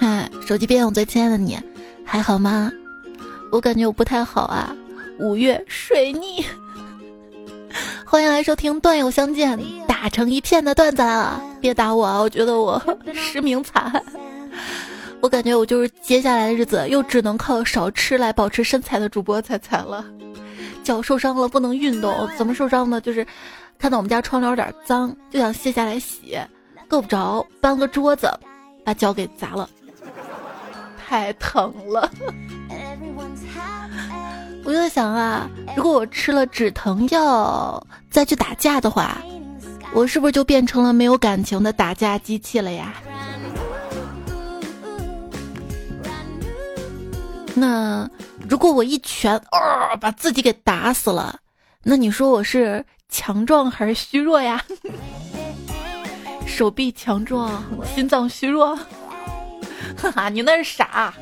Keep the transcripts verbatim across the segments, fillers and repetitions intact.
嗨，手机边，我最亲爱的你，还好吗？我感觉我不太好啊，五月水逆。欢迎来收听段友相见，打成一片的段子来了。别打我啊，我觉得我实名惨。我感觉我就是接下来的日子又只能靠少吃来保持身材的主播才惨了。脚受伤了不能运动，怎么受伤呢？就是看到我们家窗帘有点脏，就想卸下来洗，够不着，搬个桌子把脚给砸了，太疼了。我就在想啊，如果我吃了止疼药再去打架的话，我是不是就变成了没有感情的打架机器了呀？那如果我一拳哦把自己给打死了，那你说我是强壮还是虚弱呀？手臂强壮，心脏虚弱。哈哈，你那是傻。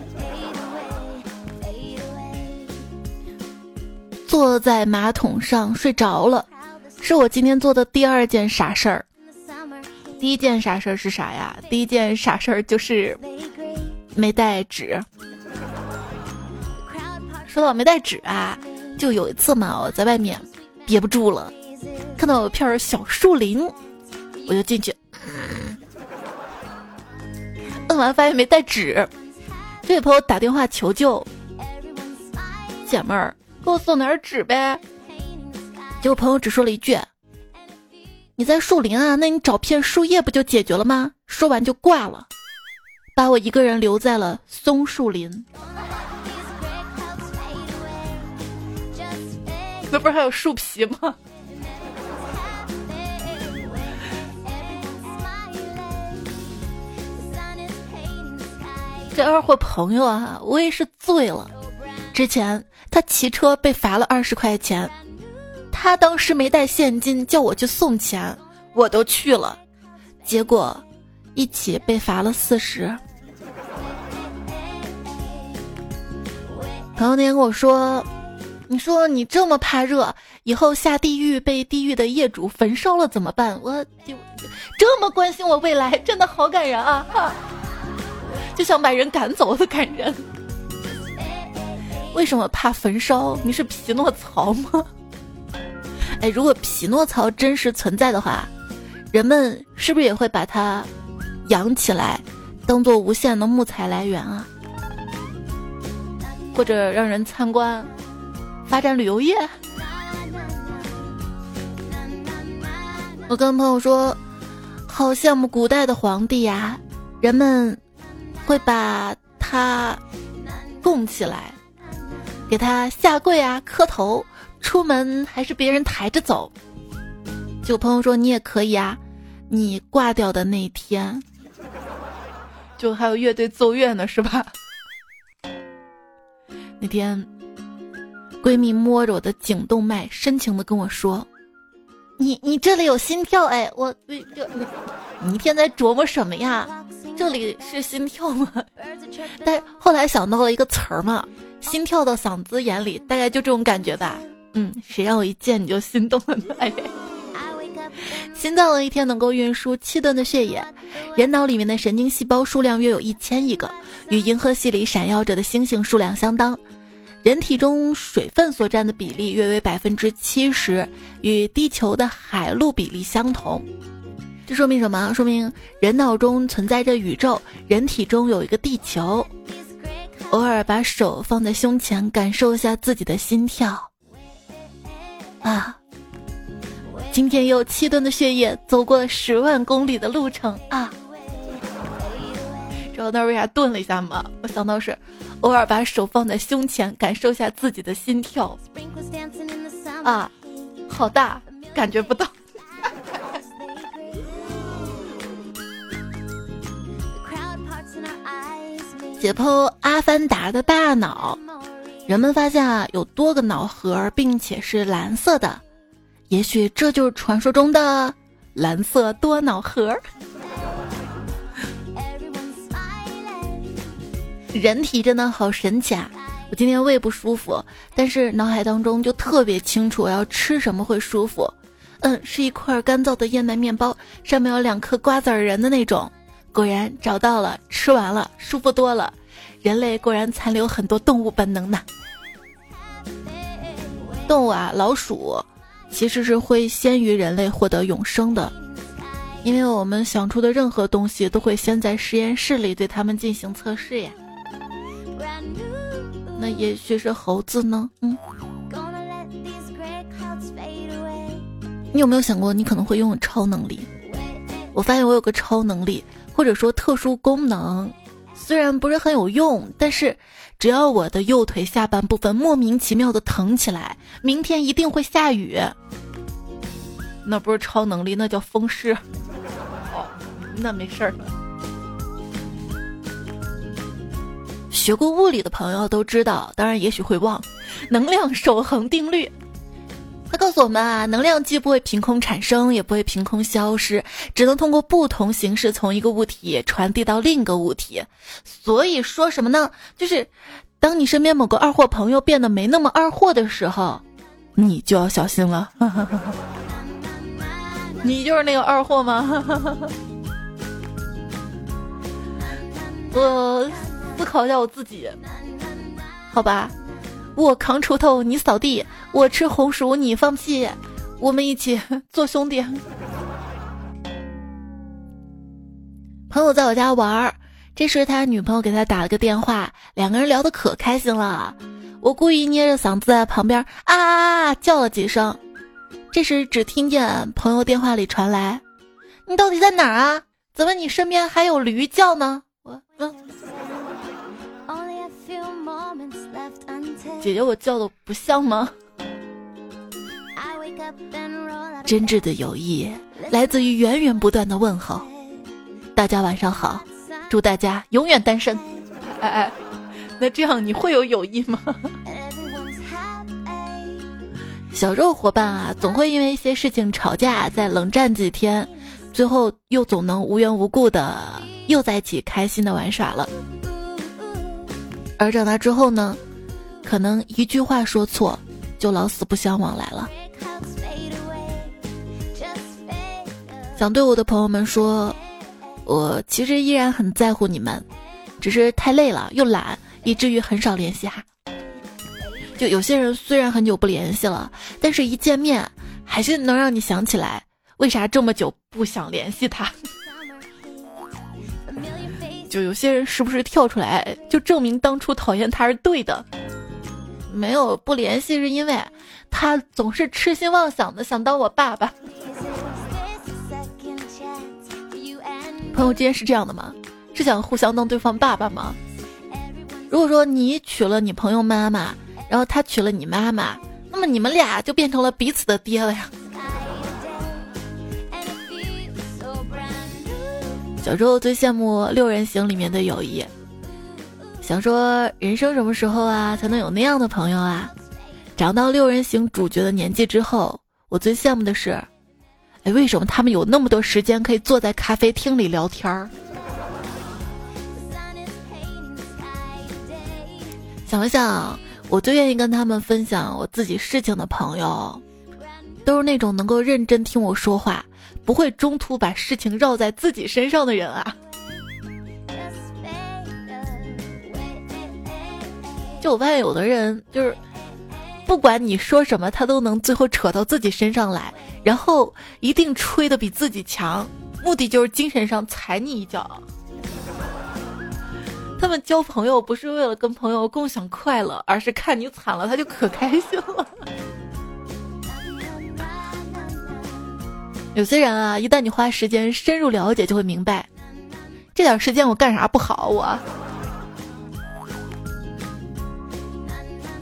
坐在马桶上睡着了，是我今天做的第二件傻事儿。第一件傻事儿是啥呀？第一件傻事儿就是没带纸。说到没带纸啊，就有一次嘛，我在外面憋不住了，看到有片小树林，我就进去，摁完发现没带纸，就给朋友打电话求救，姐妹儿给我送点纸呗。结果朋友只说了一句：“你在树林啊，那你找片树叶不就解决了吗？”说完就挂了，把我一个人留在了松树林。那不是还有树皮吗？这二货朋友啊，我也是醉了。之前他骑车被罚了二十块钱，他当时没带现金，叫我去送钱，我都去了，结果一起被罚了四十。朋友那天跟我说，你说你这么怕热，以后下地狱被地狱的业主焚烧了怎么办？我就这么关心我未来，真的好感人啊！哈，就想把人赶走的感人。为什么怕焚烧？你是匹诺曹吗？哎，如果匹诺曹真实存在的话，人们是不是也会把它养起来，当做无限的木材来源啊？或者让人参观？发展旅游业。我跟朋友说，好羡慕古代的皇帝呀，人们会把他供起来，给他下跪啊，磕头，出门还是别人抬着走。就朋友说，你也可以啊，你挂掉的那一天，就还有乐队奏乐呢，是吧？那天闺蜜摸着我的颈动脉，深情地跟我说：“你你这里有心跳哎，我你你一天在琢磨什么呀？这里是心跳吗？”但后来想到了一个词儿嘛，“心跳到嗓子眼里”，大概就这种感觉吧。嗯，谁让我一见你就心动了呢？哎，心脏的一天能够运输七吨的血液，人脑里面的神经细胞数量约有一千亿个，与银河系里闪耀着的星星数量相当。人体中水分所占的比例约为百分之七十，与地球的海陆比例相同。这说明什么？说明人脑中存在着宇宙，人体中有一个地球。偶尔把手放在胸前，感受一下自己的心跳。啊，今天又七吨的血液走过了十万公里的路程啊！知道那为啥顿了一下吗？我想到是。偶尔把手放在胸前，感受一下自己的心跳啊，好大，感觉不到。解剖阿凡达的大脑，人们发现啊有多个脑核，并且是蓝色的，也许这就是传说中的蓝色多脑核。人体真的好神奇啊！我今天胃不舒服，但是脑海当中就特别清楚我要吃什么会舒服。嗯，是一块干燥的燕麦面包，上面有两颗瓜子仁的那种，果然找到了，吃完了，舒服多了。人类果然残留很多动物本能呢。动物啊，老鼠其实是会先于人类获得永生的，因为我们想出的任何东西都会先在实验室里对它们进行测试呀。那也许是猴子呢？嗯，你有没有想过，你可能会拥有超能力？我发现我有个超能力，或者说特殊功能，虽然不是很有用，但是只要我的右腿下半部分莫名其妙的疼起来，明天一定会下雨。那不是超能力，那叫风湿。哦，那没事儿。学过物理的朋友都知道，当然也许会忘，能量守恒定律。它告诉我们啊，能量既不会凭空产生，也不会凭空消失，只能通过不同形式从一个物体传递到另一个物体。所以说什么呢？就是当你身边某个二货朋友变得没那么二货的时候，你就要小心了。你就是那个二货吗？我思考一下我自己，好吧。我扛锄头，你扫地；我吃红薯，你放屁。我们一起做兄弟。朋友在我家玩，这时他女朋友给他打了个电话，两个人聊得可开心了。我故意捏着嗓子在旁边啊啊啊叫了几声，这时只听见朋友电话里传来：“你到底在哪儿啊？怎么你身边还有驴叫呢？”我嗯。姐姐，我叫的不像吗？真挚的友谊来自于源源不断的问候。大家晚上好，祝大家永远单身。哎哎，那这样你会有友谊吗？小时候伙伴啊，总会因为一些事情吵架，再冷战几天，最后又总能无缘无故的又在一起开心的玩耍了。而长大之后呢，可能一句话说错就老死不相往来了。想对我的朋友们说，我其实依然很在乎你们，只是太累了又懒，以至于很少联系哈。就有些人虽然很久不联系了，但是一见面还是能让你想起来为啥这么久不想联系他。就有些人时不时跳出来就证明当初讨厌他是对的。没有不联系是因为他总是痴心妄想的想当我爸爸。朋友之间是这样的吗？是想互相当对方爸爸吗？如果说你娶了你朋友妈妈，然后他娶了你妈妈，那么你们俩就变成了彼此的爹了呀。小时候最羡慕六人行里面的友谊，想说人生什么时候啊才能有那样的朋友啊。长到六人行主角的年纪之后，我最羡慕的是，哎，为什么他们有那么多时间可以坐在咖啡厅里聊天儿？想一想，我最愿意跟他们分享我自己事情的朋友，都是那种能够认真听我说话，不会中途把事情绕在自己身上的人啊。就我发现有的人就是不管你说什么他都能最后扯到自己身上来，然后一定吹得比自己强，目的就是精神上踩你一脚。他们交朋友不是为了跟朋友共享快乐，而是看你惨了他就可开心了。有些人啊，一旦你花时间深入了解，就会明白，这点时间我干啥不好我。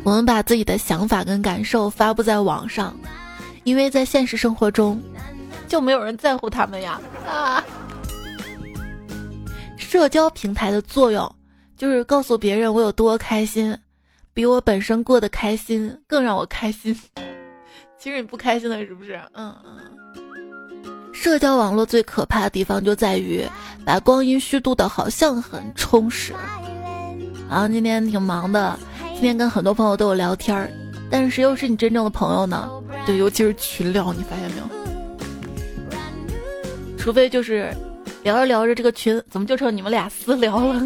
我们把自己的想法跟感受发布在网上，因为在现实生活中就没有人在乎他们呀。啊！社交平台的作用就是告诉别人我有多开心，比我本身过得开心更让我开心。其实你不开心的是不是？嗯嗯。社交网络最可怕的地方就在于把光阴虚度的好像很充实。啊，今天挺忙的，今天跟很多朋友都有聊天，但是谁又是你真正的朋友呢？对，尤其是群聊，你发现没有？除非就是聊着聊着这个群怎么就成你们俩私聊了？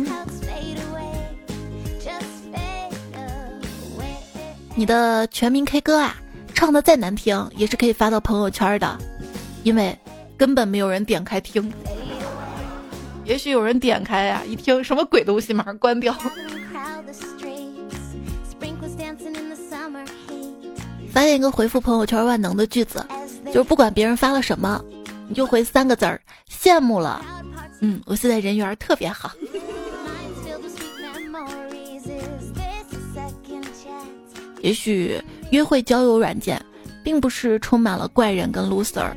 你的全民 K 歌啊，唱的再难听也是可以发到朋友圈的，因为根本没有人点开听。也许有人点开呀、啊，一听什么鬼东西，马上关掉。发现一个回复朋友圈万能的句子，就是不管别人发了什么，你就回三个字儿：羡慕了。嗯，我现在人缘特别好。也许约会交友软件并不是充满了怪人跟 loser，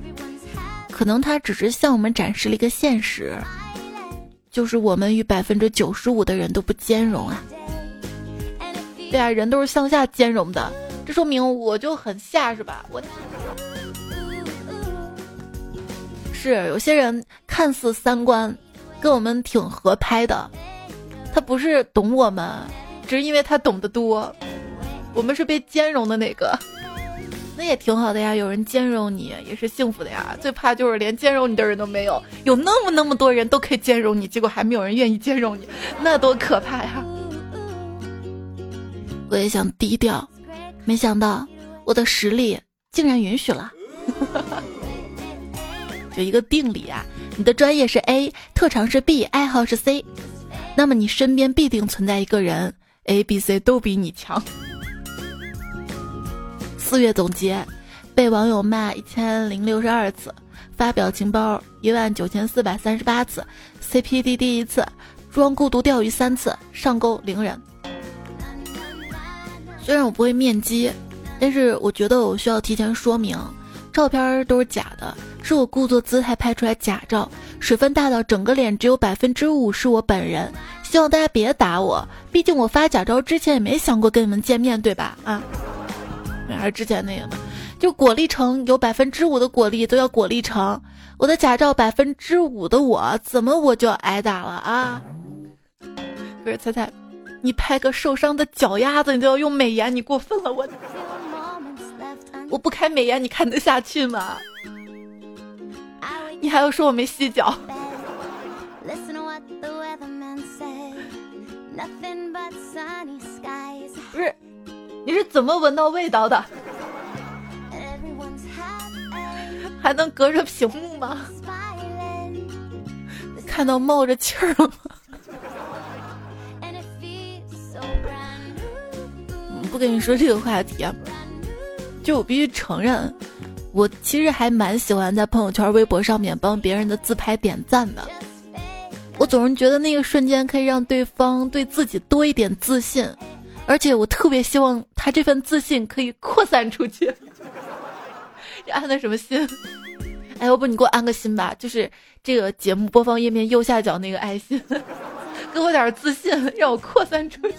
可能它只是向我们展示了一个现实。就是我们与百分之九十五的人都不兼容啊！对啊，人都是向下兼容的，这说明我就很下是吧？我是有些人看似三观跟我们挺合拍的，他不是懂我们，只是因为他懂得多，我们是被兼容的那个，那也挺好的呀，有人兼容你也是幸福的呀。最怕就是连兼容你的人都没有，有那么那么多人都可以兼容你，结果还没有人愿意兼容你，那多可怕呀！我也想低调，没想到我的实力竟然允许了。有一个定理啊，你的专业是 A， 特长是 B， 爱好是 C， 那么你身边必定存在一个人 A、B、C 都比你强。四月总结，被网友骂一千零六十二次，发表情包一万九千四百三十八次 ，C P D D 一次，装孤独钓鱼三次，上钩零人。虽然我不会面基，但是我觉得我需要提前说明，照片都是假的，是我故作姿态拍出来假照，水分大到整个脸只有百分之五是我本人。希望大家别打我，毕竟我发假照之前也没想过跟你们见面，对吧？啊。还是之前那个嘛，就果粒橙有百分之五的果粒都要果粒橙，我的假照百分之五的我，怎么我就挨打了啊？不是彩彩，你拍个受伤的脚丫子，你都要用美颜，你过分了！我我不开美颜，你看得下去吗？你还要说我没洗脚？不是。你是怎么闻到味道的？还能隔着屏幕吗？看到冒着气儿了吗？不跟你说这个话题啊，就我必须承认，我其实还蛮喜欢在朋友圈、微博上面帮别人的自拍点赞的。我总是觉得那个瞬间可以让对方对自己多一点自信。而且我特别希望他这份自信可以扩散出去。这安的什么心？哎，要不你给我安个心吧，就是这个节目播放页面右下角那个爱心，给我点自信，让我扩散出去。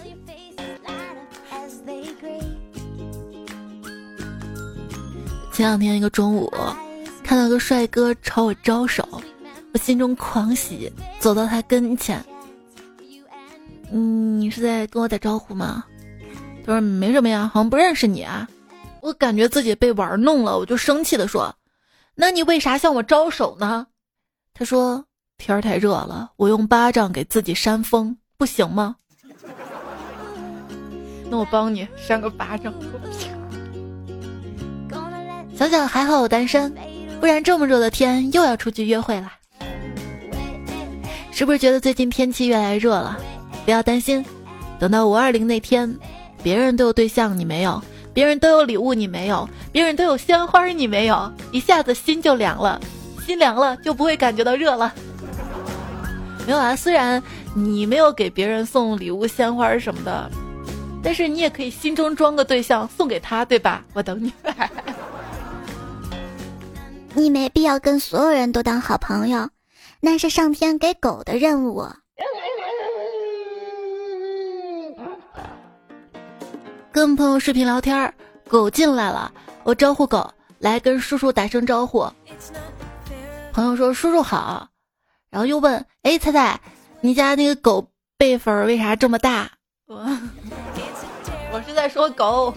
前两天一个中午，看到个帅哥朝我招手，我心中狂喜，走到他跟前，嗯，你是在跟我打招呼吗？他说没什么呀，好像不认识你啊。我感觉自己被玩弄了，我就生气的说，那你为啥向我招手呢？他说天太热了，我用巴掌给自己扇风不行吗？那我帮你扇个巴掌。想想还好我单身，不然这么热的天又要出去约会了。是不是觉得最近天气越来越热了？不要担心，等到五二零那天，别人都有对象你没有，别人都有礼物你没有，别人都有鲜花你没有，一下子心就凉了，心凉了就不会感觉到热了。没有啊，虽然你没有给别人送礼物鲜花什么的，但是你也可以心中装个对象送给他，对吧？我等你来。你没必要跟所有人都当好朋友，那是上天给狗的任务。跟朋友视频聊天，狗进来了，我招呼狗来跟叔叔打声招呼。朋友说叔叔好，然后又问，哎，彩彩，你家那个狗辈分为啥这么大？我我是在说狗。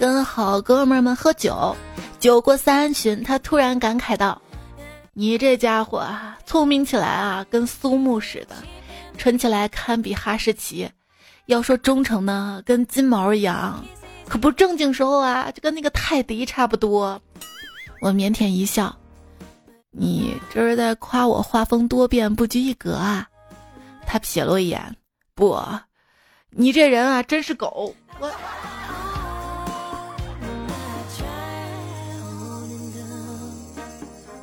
跟好哥们们喝酒，酒过三巡，他突然感慨道，你这家伙啊，聪明起来啊，跟苏木似的；蠢起来堪比哈士奇。要说忠诚呢，跟金毛一样；可不正经时候啊，就跟那个泰迪差不多。我腼腆一笑，你这是在夸我画风多变，不拘一格啊？他瞥了我一眼，不，你这人啊，真是狗！我。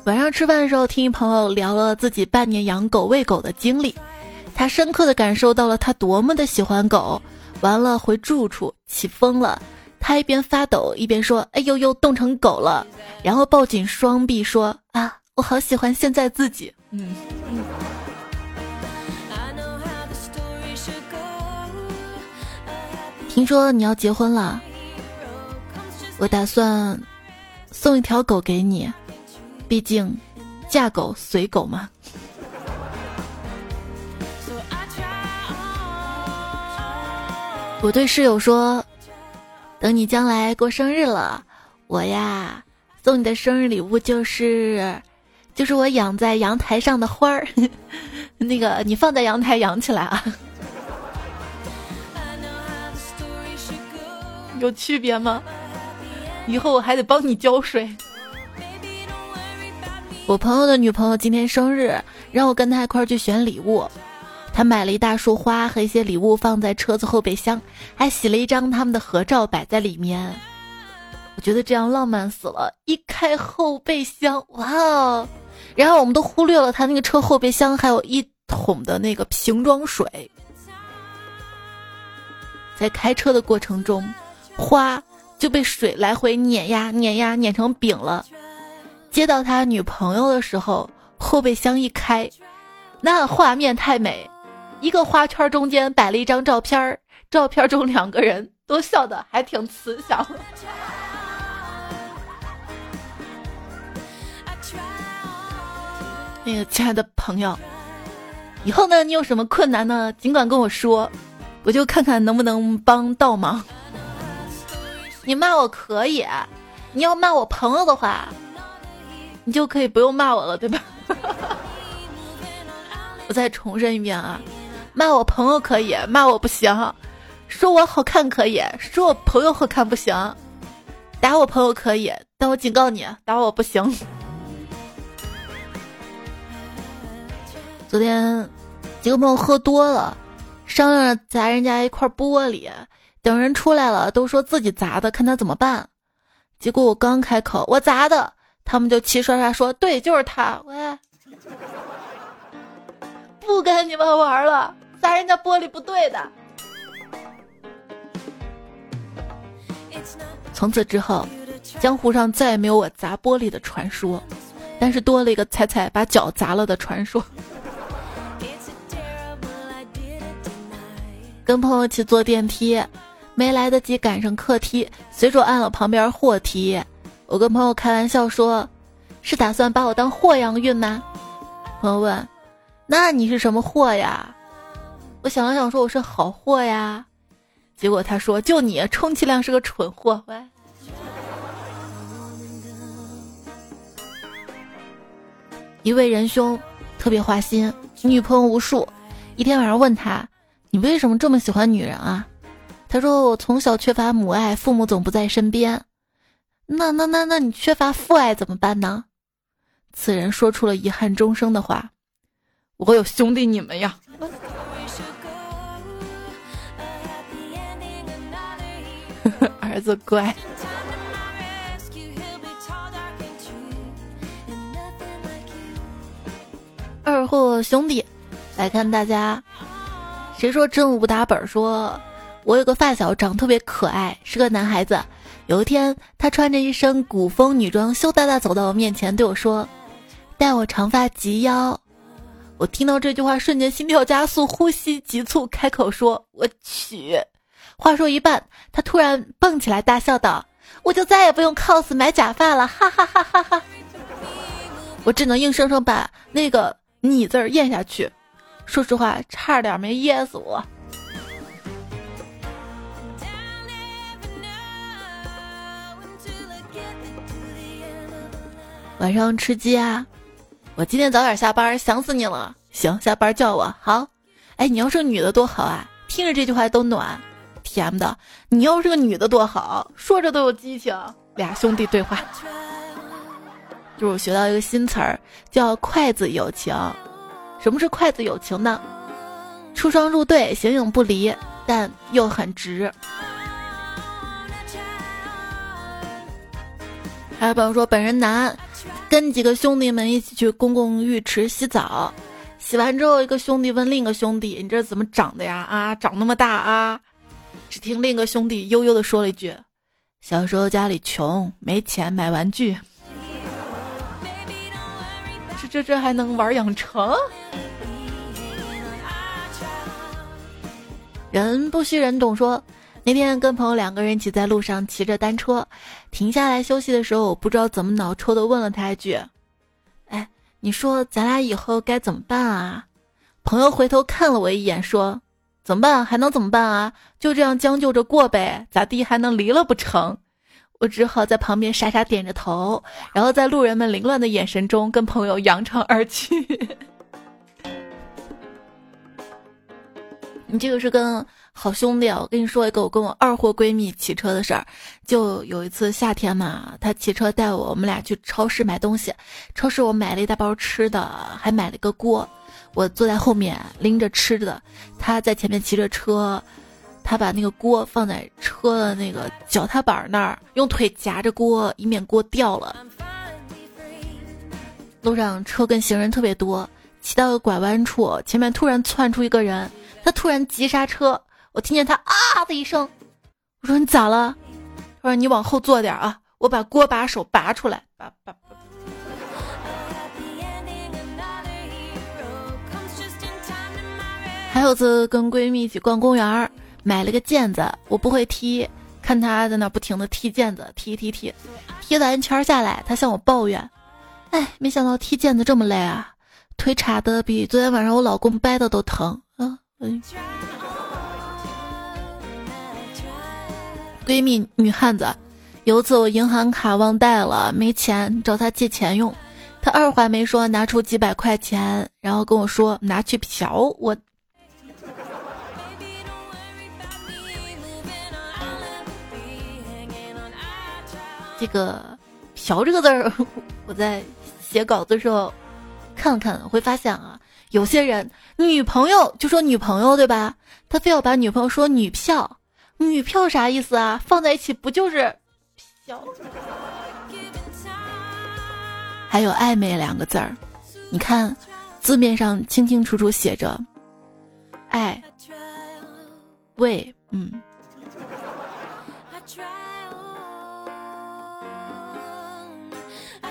晚上吃饭的时候，听一朋友聊了自己半年养狗喂狗的经历，他深刻地感受到了他多么的喜欢狗。完了回住处起风了，他一边发抖一边说：“哎呦呦，冻成狗了！”然后抱紧双臂说：“啊，我好喜欢现在自己。”嗯。听说你要结婚了，我打算送一条狗给你。毕竟，嫁狗随狗嘛。我对室友说：“等你将来过生日了，我呀送你的生日礼物就是，就是我养在阳台上的花儿。那个你放在阳台养起来啊，有区别吗？以后我还得帮你浇水。”我朋友的女朋友今天生日，让我跟她一块儿去选礼物。她买了一大束花和一些礼物放在车子后备箱，还洗了一张他们的合照摆在里面。我觉得这样浪漫死了，一开后备箱，哇哦！然后我们都忽略了她那个车后备箱还有一桶的那个瓶装水。在开车的过程中，花就被水来回碾压、碾压、碾成饼了。接到他女朋友的时候，后备箱一开，那画面太美，一个花圈中间摆了一张照片，照片中两个人都笑得还挺慈祥。那个亲爱的朋友，以后呢你有什么困难呢，尽管跟我说，我就看看能不能帮到忙。你骂我可以，你要骂我朋友的话，你就可以不用骂我了，对吧？我再重申一遍啊，骂我朋友可以，骂我不行；说我好看可以，说我朋友好看不行；打我朋友可以，但我警告你，打我不行。昨天几个朋友喝多了，商量着砸人家一块玻璃，等人出来了都说自己砸的，看他怎么办。结果我刚开口，我砸的，他们就齐刷刷说：“对，就是他！”喂，不跟你们玩了，砸人家玻璃不对的。从此之后，江湖上再也没有我砸玻璃的传说，但是多了一个彩彩把脚砸了的传说。跟朋友一起坐电梯，没来得及赶上客梯，随手按了旁边货梯。我跟朋友开玩笑说，是打算把我当货样运吗？朋友问，那你是什么货呀？我想了想说，我是好货呀。结果他说，就你充其量是个蠢货。喂，一位仁兄特别花心，女朋友无数。一天晚上问他，你为什么这么喜欢女人啊？他说，我从小缺乏母爱，父母总不在身边。那那那那你缺乏父爱怎么办呢？此人说出了遗憾终生的话，我有兄弟你们呀。儿子乖。二货兄弟，来看大家谁说真武打本说，我有个发小长特别可爱，是个男孩子。有一天，他穿着一身古风女装，羞答答走到我面前，对我说：“待我长发及腰。”我听到这句话，瞬间心跳加速，呼吸急促，开口说：“我去！”话说一半，他突然蹦起来，大笑道：“我就再也不用 cos 买假发了！”哈哈哈哈哈！我只能硬生生把那个“你”字儿咽下去。说实话，差点没噎死我。晚上吃鸡啊，我今天早点下班，想死你了。行，下班叫我。好。哎，你要是个女的多好啊，听着这句话都暖。甜的，你要是个女的多好，说着都有激情。俩兄弟对话，就是我学到一个新词儿，叫筷子友情。什么是筷子友情呢？出双入对，形影不离，但又很直。还有朋友说，本人男，跟几个兄弟们一起去公共浴池洗澡，洗完之后，一个兄弟问另一个兄弟：“你这怎么长的呀？啊，长那么大啊！”只听另一个兄弟悠悠地说了一句：“小时候家里穷，没钱买玩具。”这这这还能玩养成？人不虚人懂说。那天跟朋友两个人一起在路上骑着单车，停下来休息的时候，我不知道怎么脑抽的问了他一句：“哎，你说咱俩以后该怎么办啊？”朋友回头看了我一眼，说：“怎么办？还能怎么办啊？就这样将就着过呗，咋地还能离了不成？”我只好在旁边傻傻点着头，然后在路人们凌乱的眼神中跟朋友扬长而去。你这个是跟好兄弟啊！我跟你说一个我跟我二货闺蜜骑车的事儿。就有一次夏天嘛，她骑车带我，我们俩去超市买东西。超市我买了一大包吃的，还买了个锅。我坐在后面拎着吃的，她在前面骑着车。她把那个锅放在车的那个脚踏板那儿，用腿夹着锅，以免锅掉了。路上车跟行人特别多，骑到个拐弯处，前面突然窜出一个人。他突然急刹车，我听见他啊的一声，我说你咋了？他说你往后坐点啊，我把锅把手拔出来，拔拔拔。还有次跟闺蜜一起逛公园，买了个毽子，我不会踢，看她在那不停的踢毽子，踢踢踢，踢完一圈下来，她向我抱怨，哎，没想到踢毽子这么累啊，腿叉的比昨天晚上我老公掰的都疼啊。嗯、闺蜜女汉子，有次我银行卡忘带了，没钱找她借钱用，她二话没说拿出几百块钱，然后跟我说拿去嫖我。这个嫖这个字儿，我在写稿子的时候看看会发现啊，有些人女朋友就说女朋友对吧，他非要把女朋友说女票，女票啥意思啊？放在一起不就是票？还有暧昧两个字儿，你看字面上清清楚楚写着爱喂，嗯，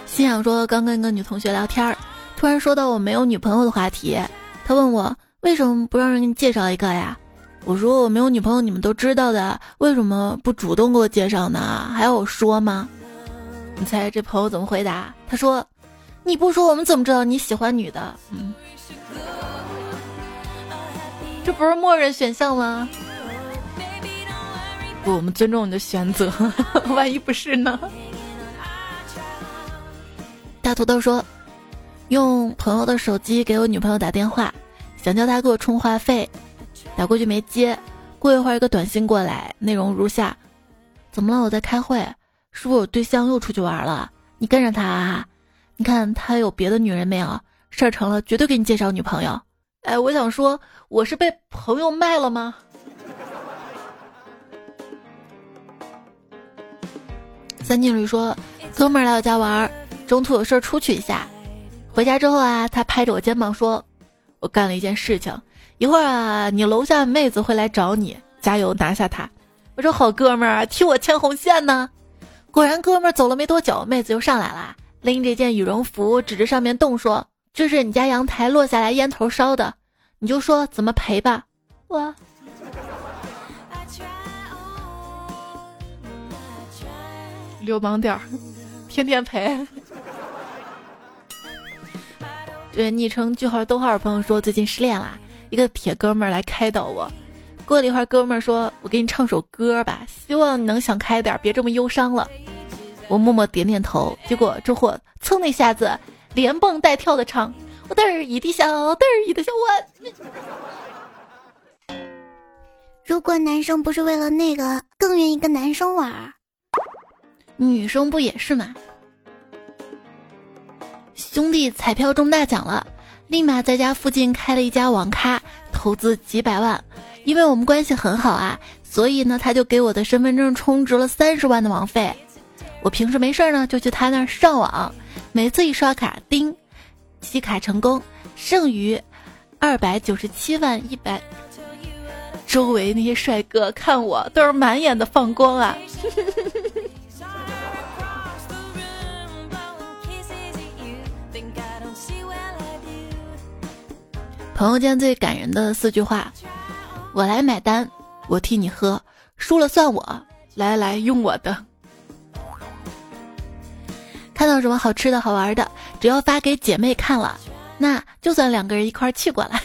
心想说刚跟一个女同学聊天儿，突然说到我没有女朋友的话题，他问我为什么不让人给你介绍一个呀？我说我没有女朋友，你们都知道的，为什么不主动给我介绍呢？还要我说吗？你猜这朋友怎么回答？他说：“你不说我们怎么知道你喜欢女的？”嗯，这不是默认选项吗？不，我们尊重你的选择，万一不是呢？大土豆说。用朋友的手机给我女朋友打电话，想叫她给我充话费，打过去没接，过一会儿一个短信过来，内容如下：怎么了？我在开会，是不是我对象又出去玩了？你跟着他啊？你看他有别的女人没有？事儿成了，绝对给你介绍女朋友。哎，我想说，我是被朋友卖了吗？三金驴说，哥们儿来我家玩，中途有事儿出去一下。回家之后啊，他拍着我肩膀说，我干了一件事情，一会儿啊你楼下妹子会来找你，加油拿下她。我说好哥们儿，替我牵红线呢。果然哥们儿走了没多久，妹子就上来了，拎着一件羽绒服指着上面洞说，这是你家阳台落下来烟头烧的，你就说怎么赔吧。我流氓点儿，天天赔。对，昵称句号逗号朋友说，最近失恋啦，一个铁哥们儿来开导我。过了一会儿，哥们儿说，我给你唱首歌吧，希望你能想开点，别这么忧伤了。我默默点点头，结果这货蹭的一下子连蹦带跳的唱，我嘚儿一滴小，嘚儿一滴小我。如果男生不是为了那个，更愿意跟男生玩，女生不也是吗？兄弟彩票中大奖了，立马在家附近开了一家网咖，投资几百万。因为我们关系很好啊，所以呢他就给我的身份证充值了三十万的网费。我平时没事呢就去他那儿上网，每次一刷卡，叮，吸卡成功，剩余二百九十七万一百。周围那些帅哥看我都是满眼的放光啊。朋友间最感人的四句话：我来买单，我替你喝，输了算我，来来用我的。看到什么好吃的好玩的，只要发给姐妹看了，那就算两个人一块去过了。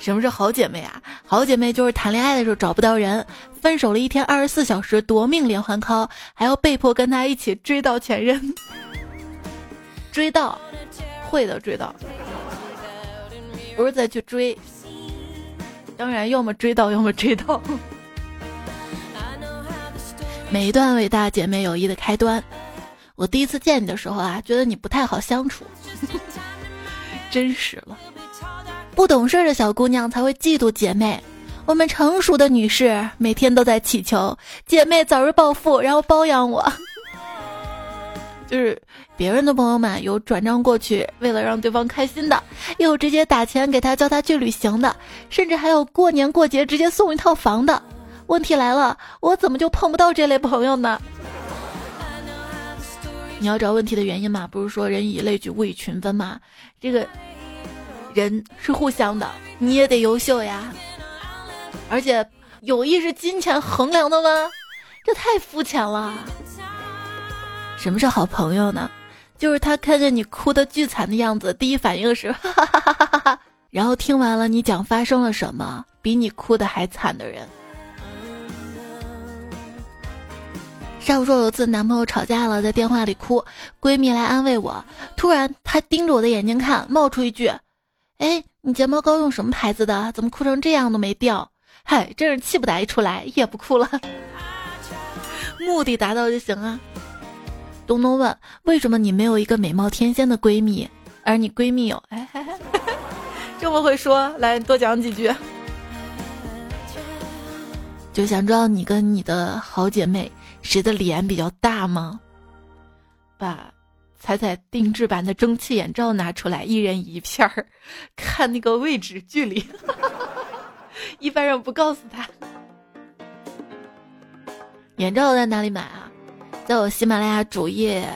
什么是好姐妹啊？好姐妹就是谈恋爱的时候找不到人，分手了一天二十四小时夺命连环 call， 还要被迫跟他一起追到前任。追到，会的追到。不是再去追，当然要么追到要么追到。每一段伟大姐妹友谊的开端，我第一次见你的时候啊，觉得你不太好相处。真实了，不懂事的小姑娘才会嫉妒姐妹，我们成熟的女士每天都在祈求姐妹早日暴富，然后包养我。就是别人的朋友们有转账过去为了让对方开心的，也有直接打钱给他叫他去旅行的，甚至还有过年过节直接送一套房的。问题来了，我怎么就碰不到这类朋友呢？你要找问题的原因嘛，不是说人以类聚物以群分嘛，这个人是互相的，你也得优秀呀。而且友谊是金钱衡量的吗？这太肤浅了。什么是好朋友呢？就是他看见你哭得巨惨的样子，第一反应是哈哈哈哈哈哈，然后听完了你讲发生了什么，比你哭得还惨的人。上周有次男朋友吵架了，在电话里哭，闺蜜来安慰我，突然她盯着我的眼睛看，冒出一句：哎，你睫毛膏用什么牌子的？怎么哭成这样都没掉？嗨，真是气不打一处来，也不哭了。目的达到就行啊。东东问：为什么你没有一个美貌天仙的闺蜜，而你闺蜜有？哎，哎哎这么会说，来多讲几句。就想知道你跟你的好姐妹谁的脸比较大吗？把彩彩定制版的蒸汽眼罩拿出来，一人一片儿，看那个位置距离。一般人不告诉他。眼罩在哪里买啊？在我喜马拉雅主页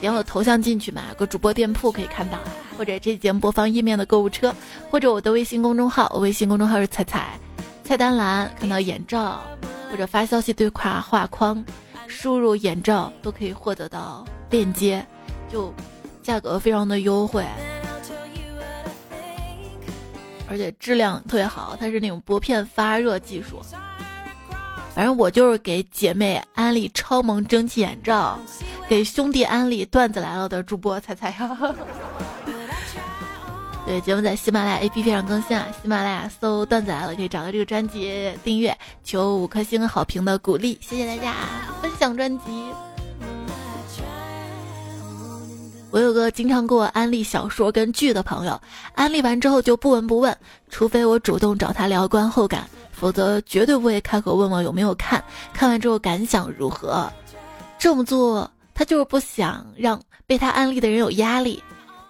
点我头像进去嘛，有个主播店铺可以看到，或者这节目播放页面的购物车，或者我的微信公众号，我微信公众号是彩彩，菜单栏看到眼罩，或者发消息对话画框输入眼罩都可以获得到链接，就价格非常的优惠，而且质量特别好，它是那种薄片发热技术。反正我就是给姐妹安利超萌蒸汽眼罩，给兄弟安利段子来了的主播彩彩呀。对，节目在喜马拉雅 A P P 上更新啊，喜马拉雅搜段子来了可以找到这个专辑，订阅求五颗星好评的鼓励，谢谢大家分享专辑。我有个经常给我安利小说跟剧的朋友，安利完之后就不闻不问，除非我主动找他聊观后感，否则绝对不会开口问我有没有看，看完之后感想如何。这么做他就是不想让被他安利的人有压力。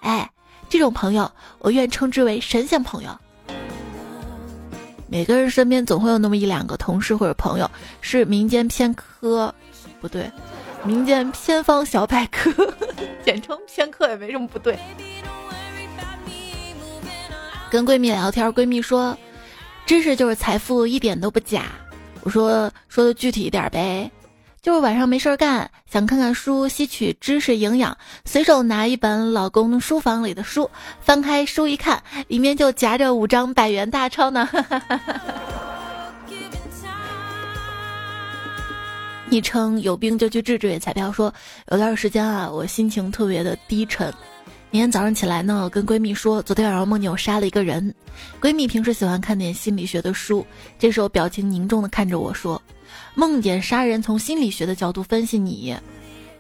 哎，这种朋友我愿称之为神仙朋友。每个人身边总会有那么一两个同事或者朋友，是民间偏科不对民间偏方小百科，简称偏科也没什么不对。跟闺蜜聊天，闺蜜说知识就是财富，一点都不假。我说说的具体一点呗，就是晚上没事干，想看看书，吸取知识营养，随手拿一本老公书房里的书，翻开书一看，里面就夹着五张百元大钞呢。昵称有病就去治治。彩票说，有段时间啊，我心情特别的低沉。明天早上起来呢，跟闺蜜说，昨天晚上梦见我杀了一个人。闺蜜平时喜欢看点心理学的书，这时候表情凝重的看着我说，梦见杀人从心理学的角度分析你。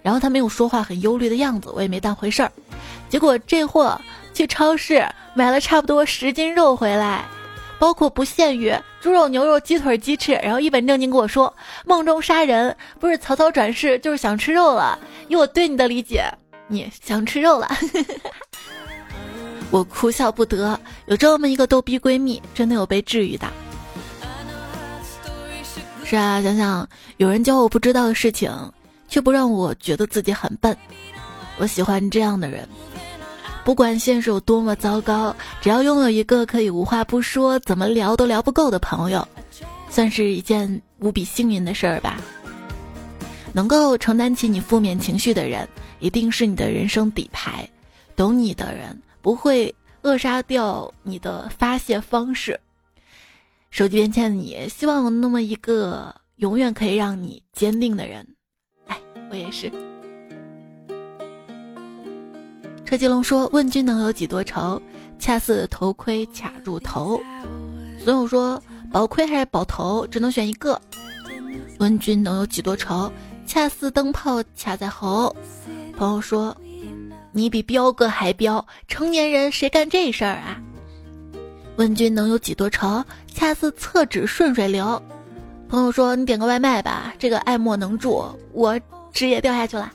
然后她没有说话，很忧虑的样子，我也没当回事儿。结果这货去超市买了差不多十斤肉回来，包括不限于猪肉、牛肉、鸡腿、鸡翅，然后一本正经跟我说，梦中杀人不是曹操转世，就是想吃肉了。以我对你的理解，你想吃肉了。我哭笑不得，有这么一个逗逼闺蜜，真的有被治愈的。是啊，想想有人教我不知道的事情，却不让我觉得自己很笨。我喜欢这样的人。不管现实有多么糟糕，只要拥有一个可以无话不说，怎么聊都聊不够的朋友，算是一件无比幸运的事儿吧。能够承担起你负面情绪的人，一定是你的人生底牌。懂你的人不会扼杀掉你的发泄方式。手机边欠你，希望有那么一个永远可以让你坚定的人。哎，我也是。车继龙说，问君能有几多愁，恰似头盔卡住头。所以我说，保盔还是保头，只能选一个。问君能有几多愁，恰似灯泡卡在喉。朋友说，你比彪哥还彪，成年人谁干这事儿啊。问君能有几多愁，恰似厕纸顺水流。朋友说，你点个外卖吧，这个爱莫能助，我纸也掉下去了。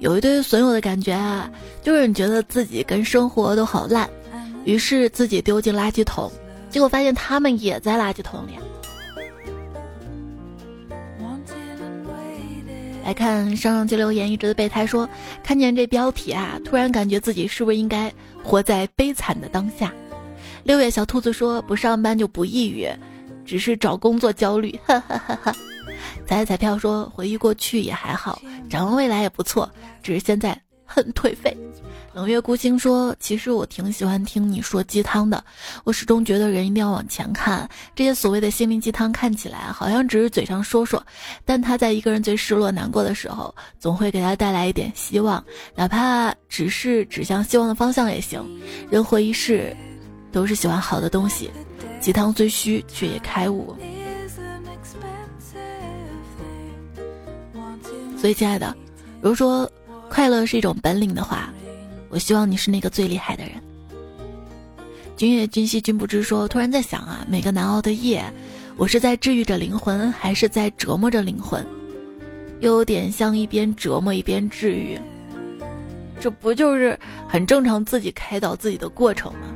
有一堆损友的感觉啊，就是你觉得自己跟生活都好烂，于是自己丢进垃圾桶，结果发现他们也在垃圾桶里。来看上上期留言，一直的备胎说，看见这标题啊，突然感觉自己是不是应该活在悲惨的当下。六月小兔子说，不上班就不抑郁，只是找工作焦虑，哈哈哈哈。彩彩票说，回忆过去也还好，展望未来也不错，只是现在很颓废。冷月孤星说，其实我挺喜欢听你说鸡汤的，我始终觉得人一定要往前看，这些所谓的心灵鸡汤看起来好像只是嘴上说说，但他在一个人最失落难过的时候，总会给他带来一点希望，哪怕只是指向希望的方向也行。人活一世都是喜欢好的东西，鸡汤虽虚却也开悟。所以亲爱的，如果说快乐是一种本领的话，我希望你是那个最厉害的人。君夜君兮君不知说，突然在想啊，每个难熬的夜，我是在治愈着灵魂，还是在折磨着灵魂？又有点像一边折磨一边治愈，这不就是很正常自己开导自己的过程吗？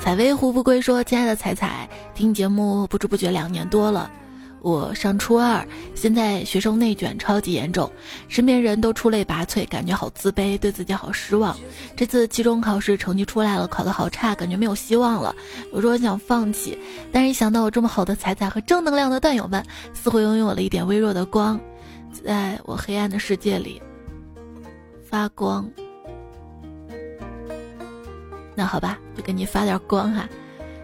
采薇胡不归说，亲爱的彩彩，听节目不知不觉两年多了，我上初二，现在学生内卷超级严重，身边人都出类拔萃，感觉好自卑，对自己好失望。这次期中考试成绩出来了，考得好差，感觉没有希望了。有时候想放弃，但是一想到我这么好的彩彩和正能量的段友们，似乎拥有了一点微弱的光，在我黑暗的世界里发光。那好吧，就给你发点光哈、啊。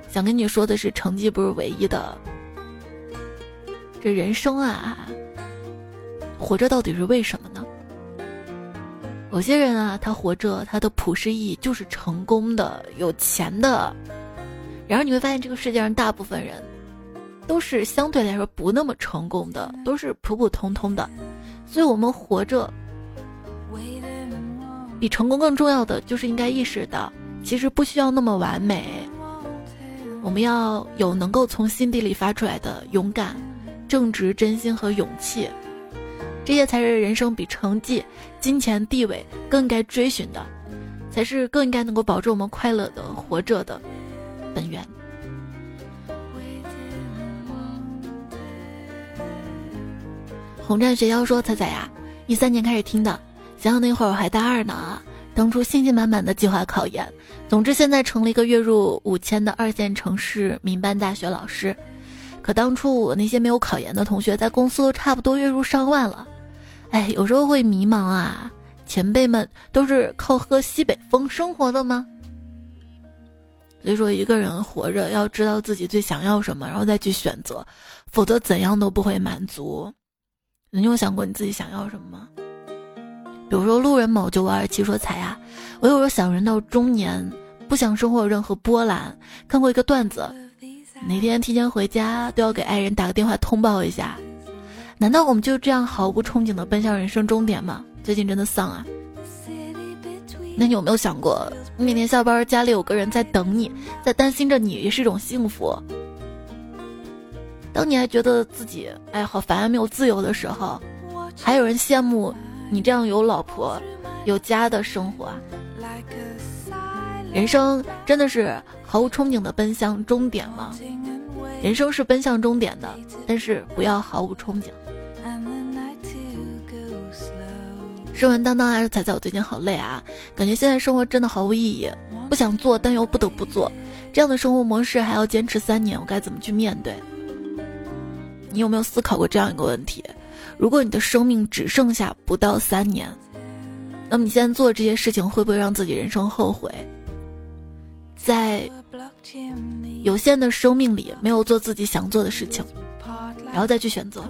想跟你说的是，成绩不是唯一的。这人生啊，活着到底是为什么呢？有些人啊，他活着，他的普世意义就是成功的、有钱的。然而你会发现，这个世界上大部分人都是相对来说不那么成功的，都是普普通通的。所以我们活着，比成功更重要的就是应该意识到，其实不需要那么完美，我们要有能够从心底里发出来的勇敢、正直、真心和勇气，这些才是人生比成绩、金钱、地位更应该追寻的，才是更应该能够保证我们快乐的活着的本源。红战学妖说，彩彩呀，一三年开始听的，想想那会儿我还大二呢，当初信心满满的计划考研，总之现在成了一个月入五千的二线城市民办大学老师。可当初我那些没有考研的同学，在公司都差不多月入上万了。哎，有时候会迷茫啊，前辈们都是靠喝西北风生活的吗？所以说一个人活着要知道自己最想要什么，然后再去选择，否则怎样都不会满足。你有想过你自己想要什么吗？比如说路人某就五二七说，彩啊，我有时候想人到中年不想生活有任何波澜。看过一个段子，哪天提前回家都要给爱人打个电话通报一下。难道我们就这样毫无憧憬的奔向人生终点吗？最近真的丧啊。那你有没有想过，每天下班家里有个人在等你，在担心着你，也是一种幸福。当你还觉得自己哎好烦啊，没有自由的时候，还有人羡慕你这样有老婆有家的生活。人生真的是毫无憧憬的奔向终点吗？人生是奔向终点的，但是不要毫无憧憬。诗文当当还是彩彩，我最近好累啊，感觉现在生活真的毫无意义，不想做但又不得不做，这样的生活模式还要坚持三年，我该怎么去面对？你有没有思考过这样一个问题？如果你的生命只剩下不到三年，那么你现在做这些事情会不会让自己人生后悔？在有限的生命里没有做自己想做的事情，然后再去选择。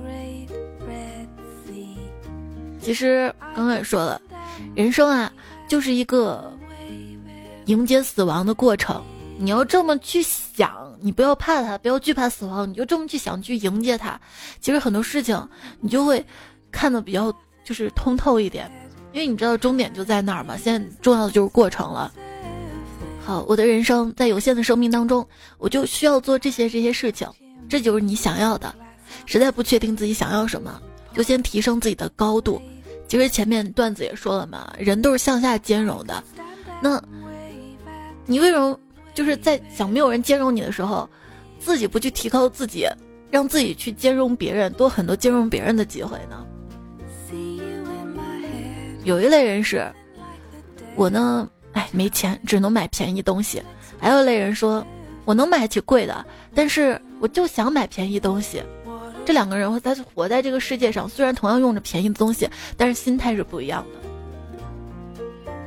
其实刚刚也说了，人生啊就是一个迎接死亡的过程，你要这么去想，你不要怕它，不要惧怕死亡，你就这么去想，去迎接它。其实很多事情你就会看得比较就是通透一点，因为你知道终点就在那儿嘛，现在重要的就是过程了。好，我的人生在有限的生命当中，我就需要做这些这些事情，这就是你想要的。实在不确定自己想要什么，就先提升自己的高度。其实前面段子也说了嘛，人都是向下兼容的，那你为什么就是在想没有人兼容你的时候，自己不去提高自己，让自己去兼容别人，多很多兼容别人的机会呢？有一类人是我呢哎，没钱，只能买便宜东西。还有类人说，我能买起贵的，但是我就想买便宜东西。这两个人，他是活在这个世界上，虽然同样用着便宜的东西，但是心态是不一样的。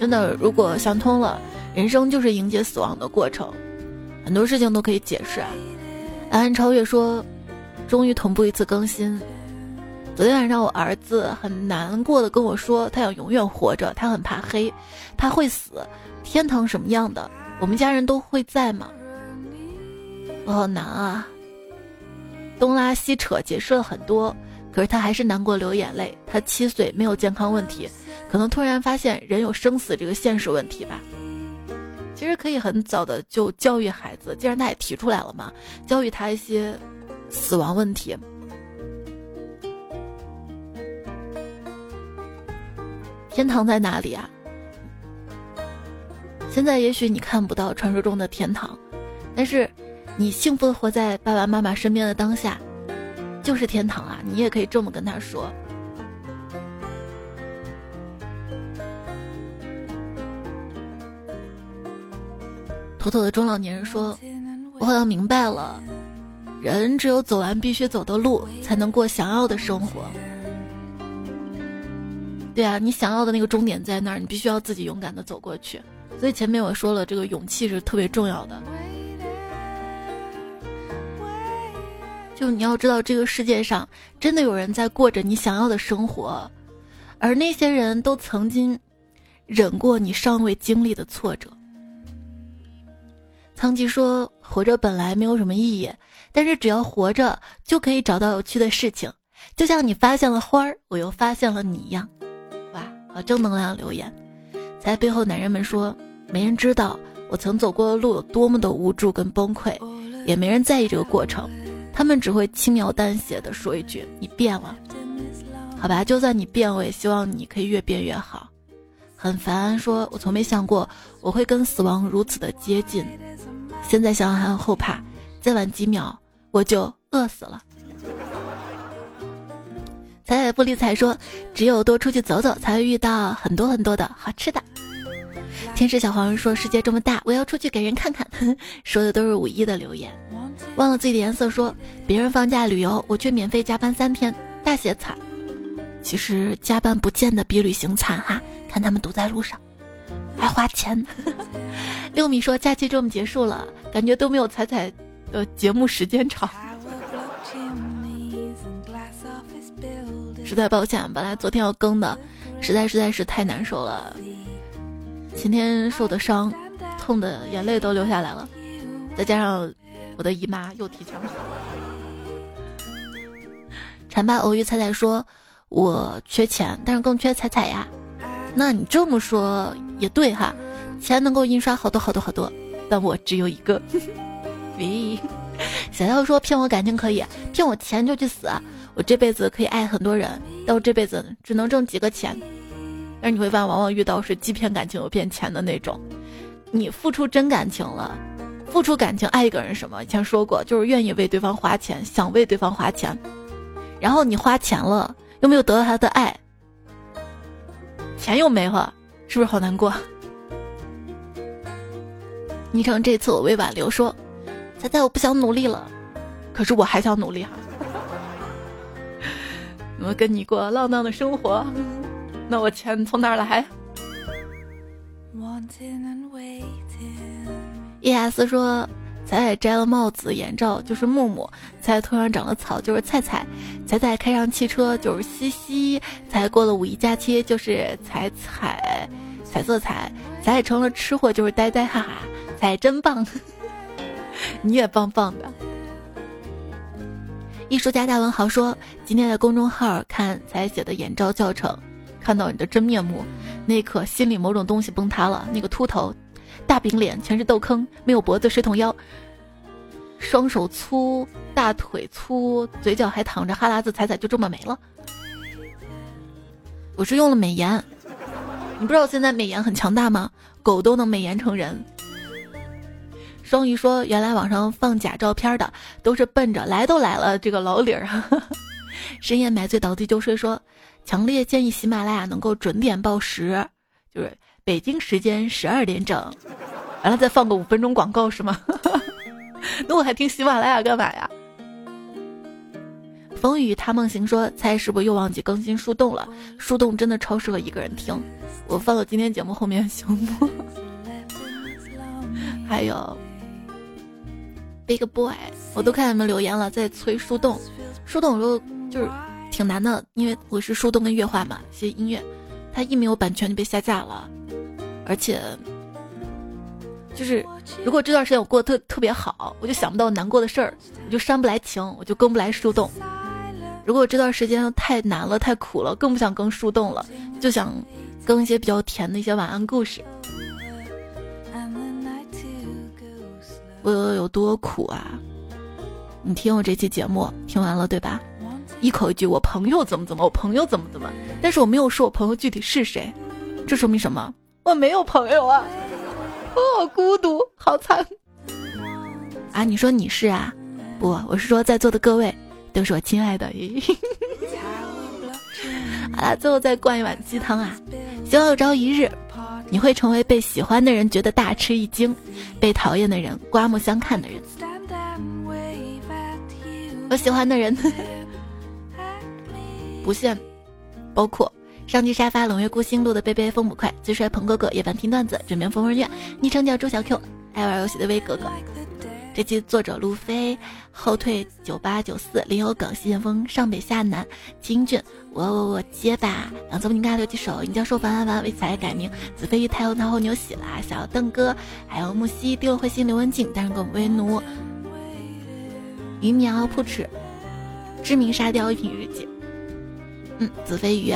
真的，如果想通了，人生就是迎接死亡的过程，很多事情都可以解释啊。安安超越说，终于同步一次更新。昨天晚上我儿子很难过的跟我说，他想永远活着，他很怕黑，怕会死，天堂什么样的，我们家人都会在吗？我好难啊，东拉西扯解释了很多，可是他还是难过流眼泪。他七岁，没有健康问题，可能突然发现人有生死这个现实问题吧。其实可以很早的就教育孩子，既然他也提出来了嘛，教育他一些死亡问题。天堂在哪里啊？现在也许你看不到传说中的天堂，但是你幸福的活在爸爸妈妈身边的当下就是天堂啊，你也可以这么跟他说。妥妥的中老年人说，我好像明白了，人只有走完必须走的路，才能过想要的生活。对啊，你想要的那个终点在那儿，你必须要自己勇敢的走过去。所以前面我说了，这个勇气是特别重要的。就你要知道，这个世界上真的有人在过着你想要的生活，而那些人都曾经忍过你尚未经历的挫折。苍吉说，活着本来没有什么意义，但是只要活着就可以找到有趣的事情，就像你发现了花儿，我又发现了你一样。好正能量留言。在背后男人们说，没人知道我曾走过的路有多么的无助跟崩溃，也没人在意这个过程，他们只会轻描淡写的说一句，你变了。好吧，就算你变，我也希望你可以越变越好。很烦说，我从没想过我会跟死亡如此的接近，现在想想还很后怕，再晚几秒我就饿死了。彩彩不理财说，只有多出去走走，才会遇到很多很多的好吃的。天使小黄人说，世界这么大，我要出去给人看看。说的都是五一的留言。忘了自己的颜色说，别人放假旅游，我却免费加班三天，大写惨。其实加班不见得比旅行惨哈，看他们堵在路上。还花钱。六米说假期这么结束了，感觉都没有彩彩的节目时间长，实在抱歉，本来昨天要更的，实在实在是太难受了。前天受的伤，痛的眼泪都流下来了，再加上我的姨妈又提前跑了。禅爸偶遇彩彩说：“我缺钱，但是更缺彩彩呀。”那你这么说也对哈，钱能够印刷好多好多好多，但我只有一个。咦，小妖说骗我感情可以，骗我钱就去死。我这辈子可以爱很多人，但我这辈子只能挣几个钱。但是你会发现，往往遇到是既骗感情又骗钱的那种。你付出真感情了，付出感情爱一个人什么？以前说过，就是愿意为对方花钱，想为对方花钱。然后你花钱了，又没有得到他的爱，钱又没了，是不是好难过？昵称这次我为挽留说：“彩彩，我不想努力了，可是我还想努力哈。”我跟你过浪荡的生活，那我钱从哪儿来？叶雅思说：“彩彩摘了帽子、眼罩，就是木木；彩彩头上长了草，就是菜菜；彩彩开上汽车，就是西西；彩过了五一假期，就是彩彩，彩色彩；彩彩成了吃货，就是呆呆，哈哈！彩真棒，你也棒棒的。”艺术家大文豪说：“今天在公众号看才写的眼罩教程，看到你的真面目，那一刻心里某种东西崩塌了。那个秃头，大饼脸，全是痘坑，没有脖子水桶腰，双手粗，大腿粗，嘴角还淌着哈喇子，彩彩就这么没了。我是用了美颜，你不知道现在美颜很强大吗？狗都能美颜成人。”双鱼说：“原来网上放假照片的都是奔着来都来了这个老理儿。”深夜买醉倒地就睡说：“强烈建议喜马拉雅能够准点报时，就是北京时间十二点整，然后再放个五分钟广告是吗？”那我还听喜马拉雅干嘛呀？风雨他梦行说：“猜是不是又忘记更新树洞了？树洞真的超适合一个人听，我放到今天节目后面行不？”还有。Big Boy 我都看你们留言了，在催树洞树洞我就是挺难的，因为我是树洞跟乐话嘛，写音乐它一没有版权就被下架了，而且就是如果这段时间我过得特特别好，我就想不到难过的事儿，我就煽不来情，我就更不来树洞，如果这段时间太难了太苦了，更不想更树洞了，就想更一些比较甜的一些晚安故事，我有多苦啊！你听我这期节目听完了对吧？一口一句我朋友怎么怎么，我朋友怎么怎么，但是我没有说我朋友具体是谁，这说明什么？我没有朋友啊！我好孤独，好惨啊！你说你是啊？不，我是说在座的各位都是我亲爱的。好了，最后再灌一碗鸡汤啊！希望有朝一日。你会成为被喜欢的人觉得大吃一惊，被讨厌的人刮目相看的人。我喜欢的人不限包括上期沙发冷月孤星录的贝贝风不快，最帅彭哥哥，夜半听段子，枕边风风月，昵称叫周小 Q， 爱玩游戏的威哥哥。这期作者路飞，后退九八九四，林有梗，西剑锋，上北下南，清俊，我我我结巴，两次不应该留几首，银教授凡凡凡为彩改名，子非鱼太后太后牛喜啦，小邓哥，还有木西，丢了彗星，刘文静，单身狗威奴，鱼苗扑哧，知名沙雕一品日记，嗯，子非鱼。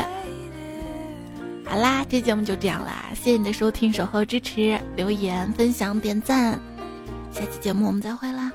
好啦，这节目就这样啦，谢谢你的收听，守候支持，留言分享点赞。下期节目我们再会啦。